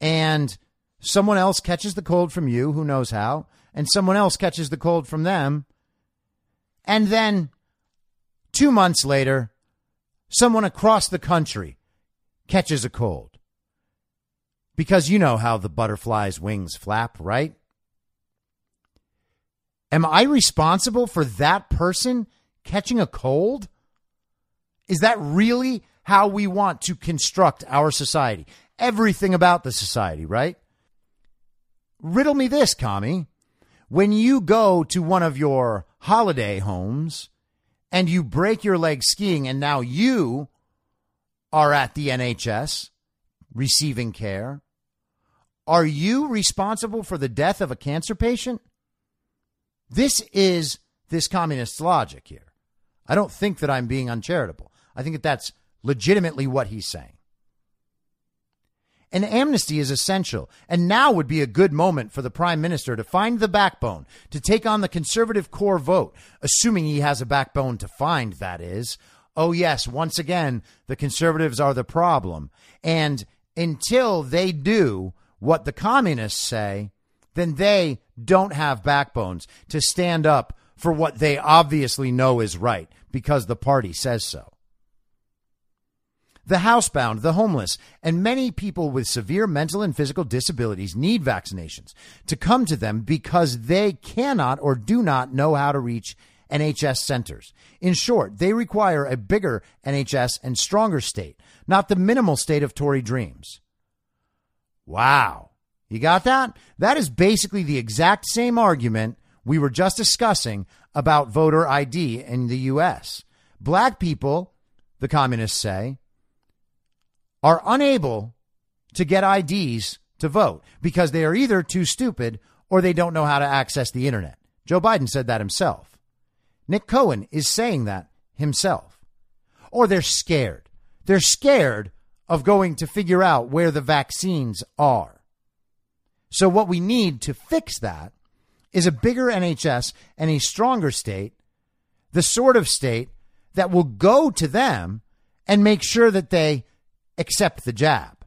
and someone else catches the cold from you, who knows how, and someone else catches the cold from them. And then 2 months later, someone across the country catches a cold because you know how the butterfly's wings flap, right? Am I responsible for that person catching a cold? Is that really how we want to construct our society? Everything about the society, right? Riddle me this, commie. When you go to one of your holiday homes and you break your leg skiing and now you are at the NHS receiving care, Are you responsible for the death of a cancer patient? This is this communist's logic here. I don't think that I'm being uncharitable. I think that that's legitimately what he's saying. An amnesty is essential, and now would be a good moment for the prime minister to find the backbone to take on the conservative core vote, assuming he has a backbone to find, that is. Oh, yes, once again, the conservatives are the problem. And until they do what the communists say, then they don't have backbones to stand up for what they obviously know is right because the party says so. The housebound, the homeless, and many people with severe mental and physical disabilities need vaccinations to come to them because they cannot or do not know how to reach NHS centers. In short, they require a bigger NHS and stronger state, not the minimal state of Tory dreams. Wow. You got that? That is basically the exact same argument we were just discussing about voter ID in the U.S. Black people, the communists say, are unable to get IDs to vote because they are either too stupid or they don't know how to access the internet. Joe Biden said that himself. Nick Cohen is saying that himself. Or they're scared. They're scared of going to figure out where the vaccines are. So what we need to fix that is a bigger NHS and a stronger state, the sort of state that will go to them and make sure that they accept the jab.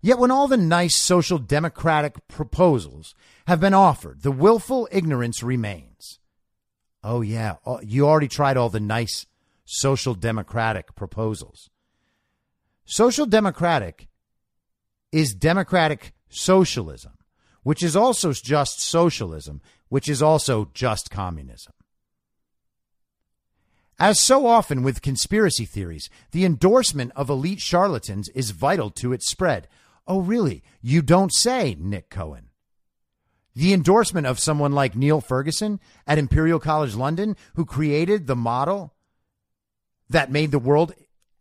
Yet when all the nice social democratic proposals have been offered, the willful ignorance remains. Oh, yeah, you already tried all the nice social democratic proposals. Social democratic is democratic socialism, which is also just socialism, which is also just communism. As so often with conspiracy theories, the endorsement of elite charlatans is vital to its spread. Oh, really? You don't say, Nick Cohen. The endorsement of someone like Neil Ferguson at Imperial College London, who created the model that made the world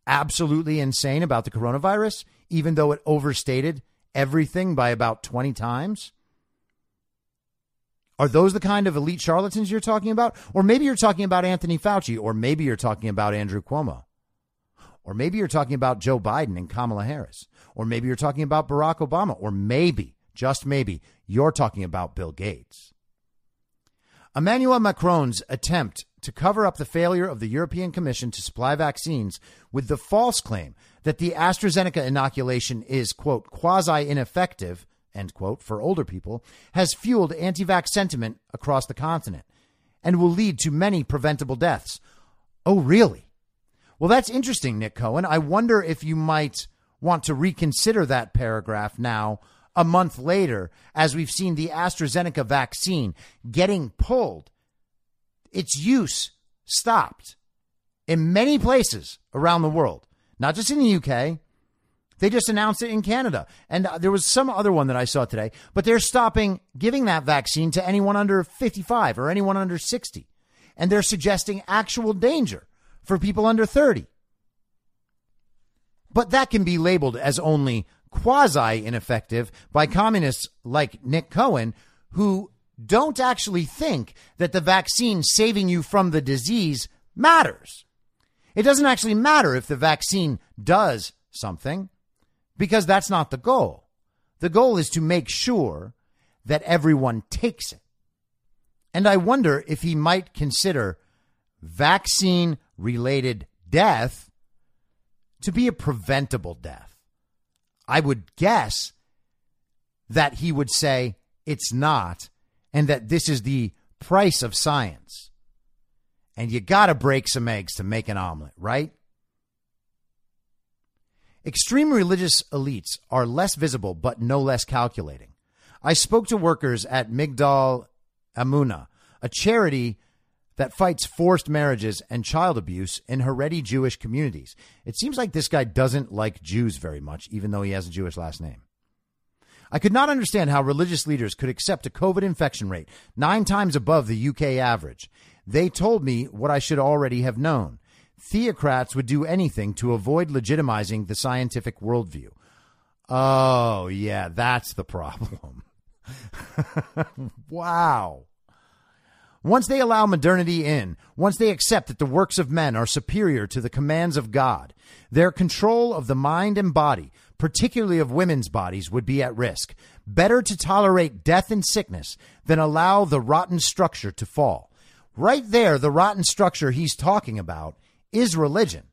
absolutely insane about the coronavirus, even though it overstated everything by about 20 times. Are those the kind of elite charlatans you're talking about? Or maybe you're talking about Anthony Fauci, or maybe you're talking about Andrew Cuomo, or maybe you're talking about Joe Biden and Kamala Harris, or maybe you're talking about Barack Obama, or maybe, just maybe, you're talking about Bill Gates. Emmanuel Macron's attempt to cover up the failure of the European Commission to supply vaccines with the false claim that the AstraZeneca inoculation is, quote, quasi-ineffective, end quote, for older people, has fueled anti-vax sentiment across the continent and will lead to many preventable deaths. Oh, really? Well, that's interesting, Nick Cohen. I wonder if you might want to reconsider that paragraph now, a month later, as we've seen the AstraZeneca vaccine getting pulled, its use stopped in many places around the world, not just in the UK. They just announced it in Canada. And there was some other one that I saw today, but they're stopping giving that vaccine to anyone under 55 or anyone under 60. And they're suggesting actual danger for people under 30. But that can be labeled as only quasi-ineffective by communists like Nick Cohen, who don't actually think that the vaccine saving you from the disease matters. It doesn't actually matter if the vaccine does something, because that's not the goal. The goal is to make sure that everyone takes it. And I wonder if he might consider vaccine-related death to be a preventable death. I would guess that he would say it's not, and that this is the price of science. And you got to break some eggs to make an omelet, right? Extreme religious elites are less visible, but no less calculating. I spoke to workers at Migdal Amunah, a charity that fights forced marriages and child abuse in Haredi Jewish communities. It seems like this guy doesn't like Jews very much, even though he has a Jewish last name. I could not understand how religious leaders could accept a COVID infection rate 9 times above the UK average. They told me what I should already have known. Theocrats would do anything to avoid legitimizing the scientific worldview. Oh, yeah, that's the problem. Wow. Once they allow modernity in, once they accept that the works of men are superior to the commands of God, their control of the mind and body, particularly of women's bodies, would be at risk. Better to tolerate death and sickness than allow the rotten structure to fall. Right there, the rotten structure he's talking about is religion.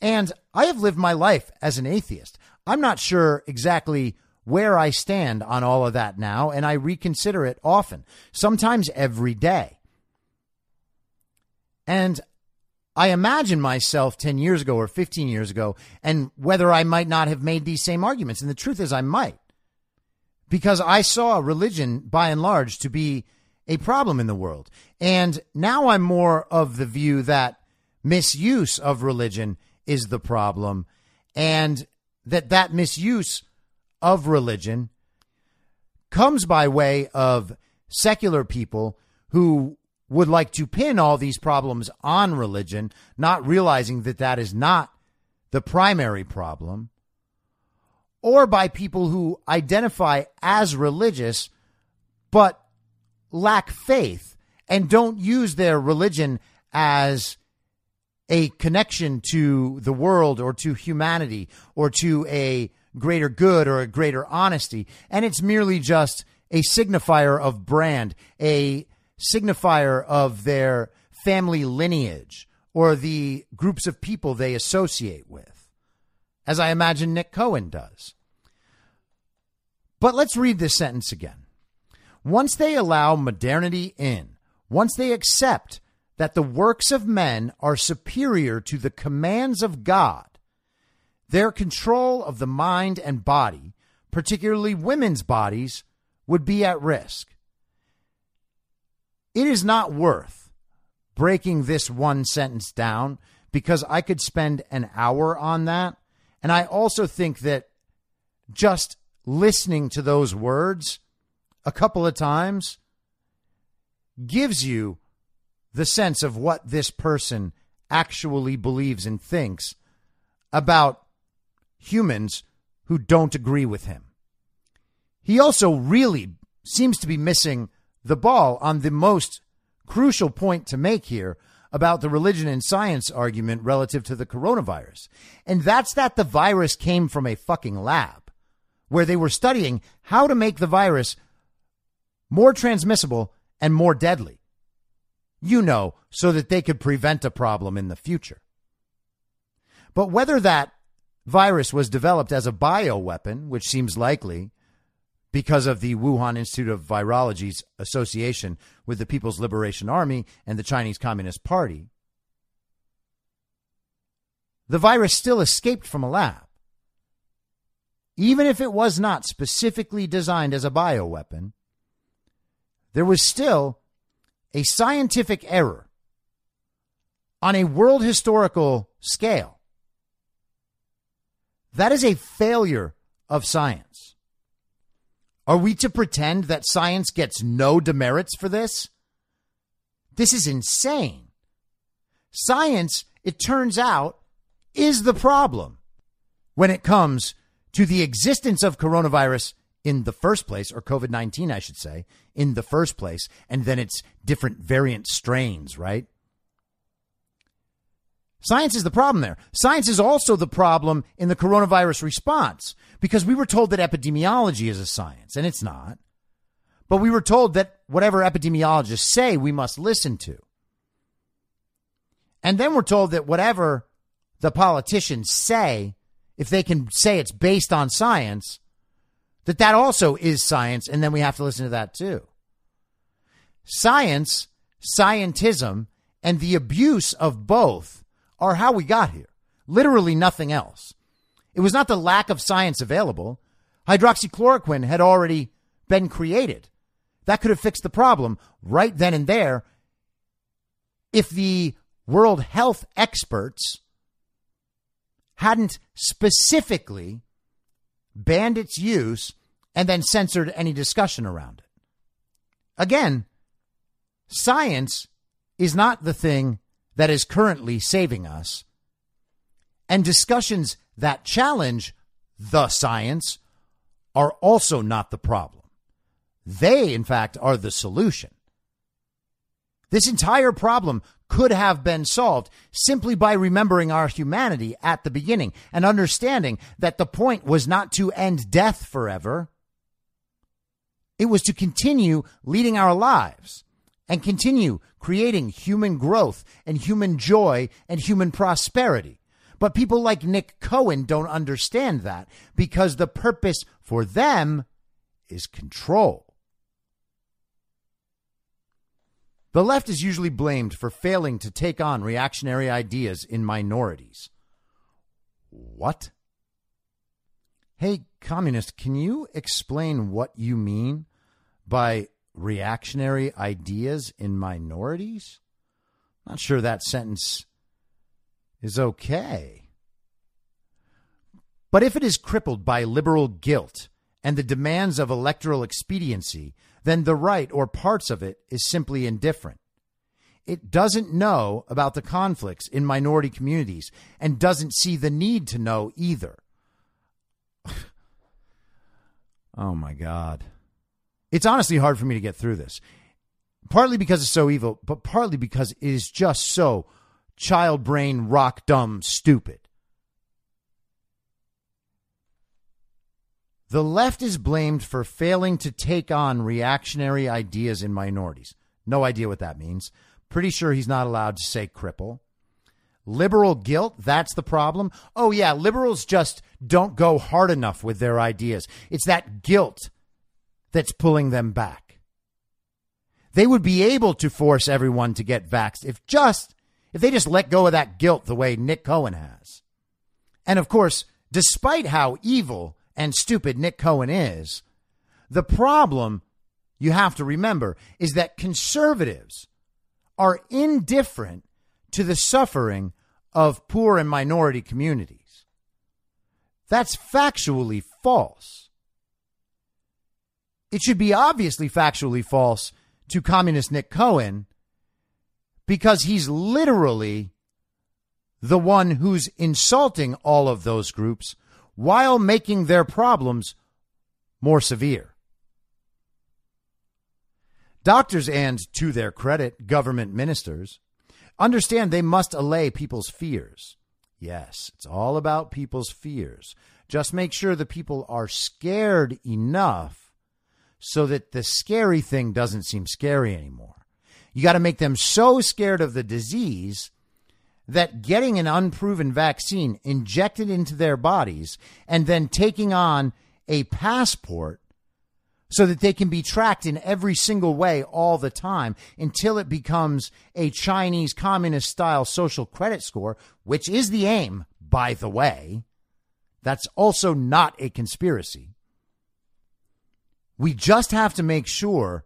And I have lived my life as an atheist. I'm not sure exactly where I stand on all of that now, and I reconsider it often, sometimes every day. And I imagine myself 10 years ago or 15 years ago and whether I might not have made these same arguments. And the truth is I might, because I saw religion by and large to be a problem in the world. And now I'm more of the view that misuse of religion is the problem, and that misuse of religion comes by way of secular people who would like to pin all these problems on religion, not realizing that that is not the primary problem, or by people who identify as religious but lack faith and don't use their religion as a connection to the world or to humanity or to a greater good or a greater honesty. And it's merely just a signifier of brand, a signifier of their family lineage or the groups of people they associate with, as I imagine Nick Cohen does. But let's read this sentence again. Once they allow modernity in, once they accept that the works of men are superior to the commands of God, their control of the mind and body, particularly women's bodies, would be at risk. It is not worth breaking this one sentence down, because I could spend an hour on that. And I also think that just listening to those words a couple of times gives you the sense of what this person actually believes and thinks about humans who don't agree with him. He also really seems to be missing the ball on the most crucial point to make here about the religion and science argument relative to the coronavirus. And that's that the virus came from a fucking lab where they were studying how to make the virus more transmissible and more deadly, you know, so that they could prevent a problem in the future. But whether that virus was developed as a bioweapon, which seems likely, because of the Wuhan Institute of Virology's association with the People's Liberation Army and the Chinese Communist Party, the virus still escaped from a lab. Even if it was not specifically designed as a bioweapon, there was still a scientific error on a world historical scale. That is a failure of science. Are we to pretend that science gets no demerits for this? This is insane. Science, it turns out, is the problem when it comes to the existence of coronavirus in the first place, or COVID-19, I should say, in the first place, and then its different variant strains, right? Science is the problem there. Science is also the problem in the coronavirus response, because we were told that epidemiology is a science, and it's not. But we were told that whatever epidemiologists say, we must listen to. And then we're told that whatever the politicians say, if they can say it's based on science, that also is science, and then we have to listen to that too. Science, scientism, and the abuse of both are how we got here. Literally nothing else. It was not the lack of science available. Hydroxychloroquine had already been created. That could have fixed the problem right then and there if the world health experts hadn't specifically banned its use and then censored any discussion around it. Again, science is not the thing that is currently saving us. And discussions that challenge the science are also not the problem. They, in fact, are the solution. This entire problem could have been solved simply by remembering our humanity at the beginning and understanding that the point was not to end death forever. It was to continue leading our lives and continue creating human growth and human joy and human prosperity. But people like Nick Cohen don't understand that because the purpose for them is control. The left is usually blamed for failing to take on reactionary ideas in minorities. What? Hey, communist, can you explain what you mean by reactionary ideas in minorities? Not sure that sentence is okay. But if it is crippled by liberal guilt and the demands of electoral expediency, then the right or parts of it is simply indifferent. It doesn't know about the conflicts in minority communities and doesn't see the need to know either. Oh, my God. It's honestly hard for me to get through this, partly because it's so evil, but partly because it is just so child brain, rock dumb, stupid. The left is blamed for failing to take on reactionary ideas in minorities. No idea what that means. Pretty sure he's not allowed to say cripple. Liberal guilt, that's the problem. Oh, yeah, liberals just don't go hard enough with their ideas. It's that guilt that's pulling them back. They would be able to force everyone to get vaxxed if they just let go of that guilt the way Nick Cohen has. And of course, despite how evil and stupid Nick Cohen is, the problem you have to remember is that conservatives are indifferent to the suffering of poor and minority communities. That's factually false. It should be obviously factually false to communist Nick Cohen because he's literally the one who's insulting all of those groups while making their problems more severe. Doctors and, to their credit, government ministers understand they must allay people's fears. Yes, it's all about people's fears. Just make sure the people are scared enough so that the scary thing doesn't seem scary anymore. You got to make them so scared of the disease that getting an unproven vaccine injected into their bodies and then taking on a passport so that they can be tracked in every single way all the time until it becomes a Chinese communist style social credit score, which is the aim, by the way. That's also not a conspiracy. We just have to make sure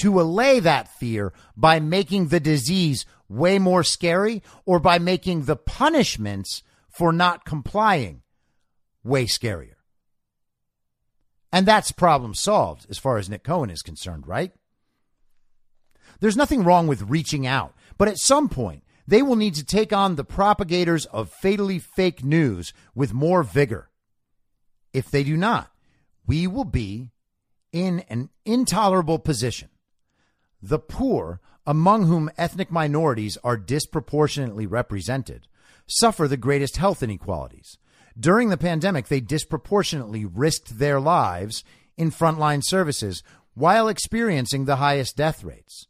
to allay that fear by making the disease way more scary or by making the punishments for not complying way scarier. And that's problem solved as far as Nick Cohen is concerned, right? There's nothing wrong with reaching out, but at some point they will need to take on the propagators of fatally fake news with more vigor. If they do not, we will be in an intolerable position. The poor, among whom ethnic minorities are disproportionately represented, suffer the greatest health inequalities. During the pandemic, they disproportionately risked their lives in frontline services while experiencing the highest death rates.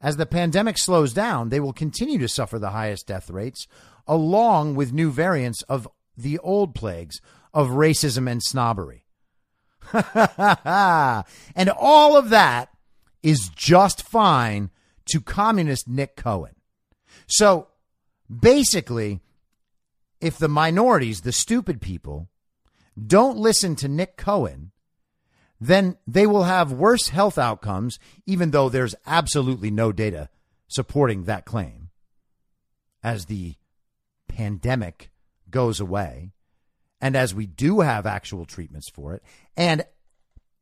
As the pandemic slows down, they will continue to suffer the highest death rates, along with new variants of the old plagues of racism and snobbery. And all of that is just fine to communist Nick Cohen. So basically, if the minorities, the stupid people, don't listen to Nick Cohen, then they will have worse health outcomes, even though there's absolutely no data supporting that claim. As the pandemic goes away, and as we do have actual treatments for it, and,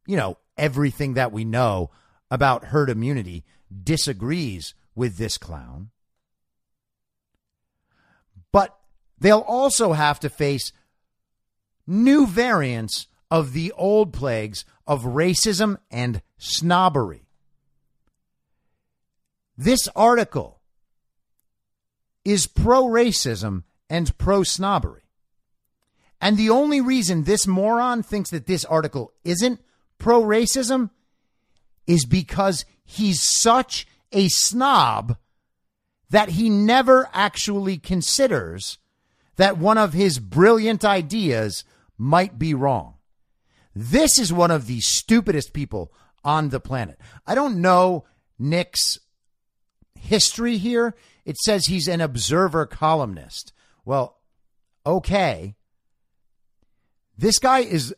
you know, everything that we know about herd immunity disagrees with this clown. But they'll also have to face new variants of the old plagues of racism and snobbery. This article is pro-racism and pro-snobbery. And the only reason this moron thinks that this article isn't pro-racism is because he's such a snob that he never actually considers that one of his brilliant ideas might be wrong. This is one of the stupidest people on the planet. I don't know Nick's history here. It says he's an observer columnist. Well, okay. This guy is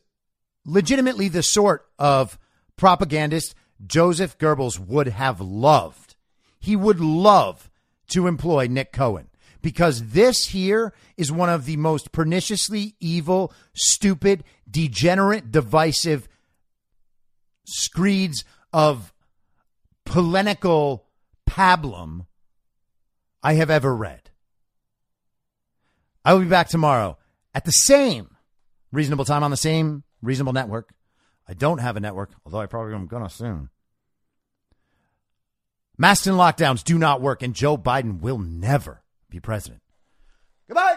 legitimately the sort of propagandist Joseph Goebbels would have loved. He would love to employ Nick Cohen, because this here is one of the most perniciously evil, stupid, degenerate, divisive screeds of polemical pablum I have ever read. I will be back tomorrow at the same reasonable time on the same reasonable network. I don't have a network, although I probably am gonna soon. Masks and lockdowns do not work, and Joe Biden will never be president. Goodbye.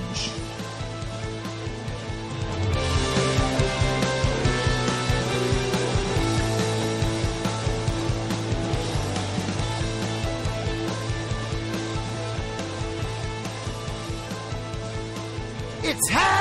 It's happening!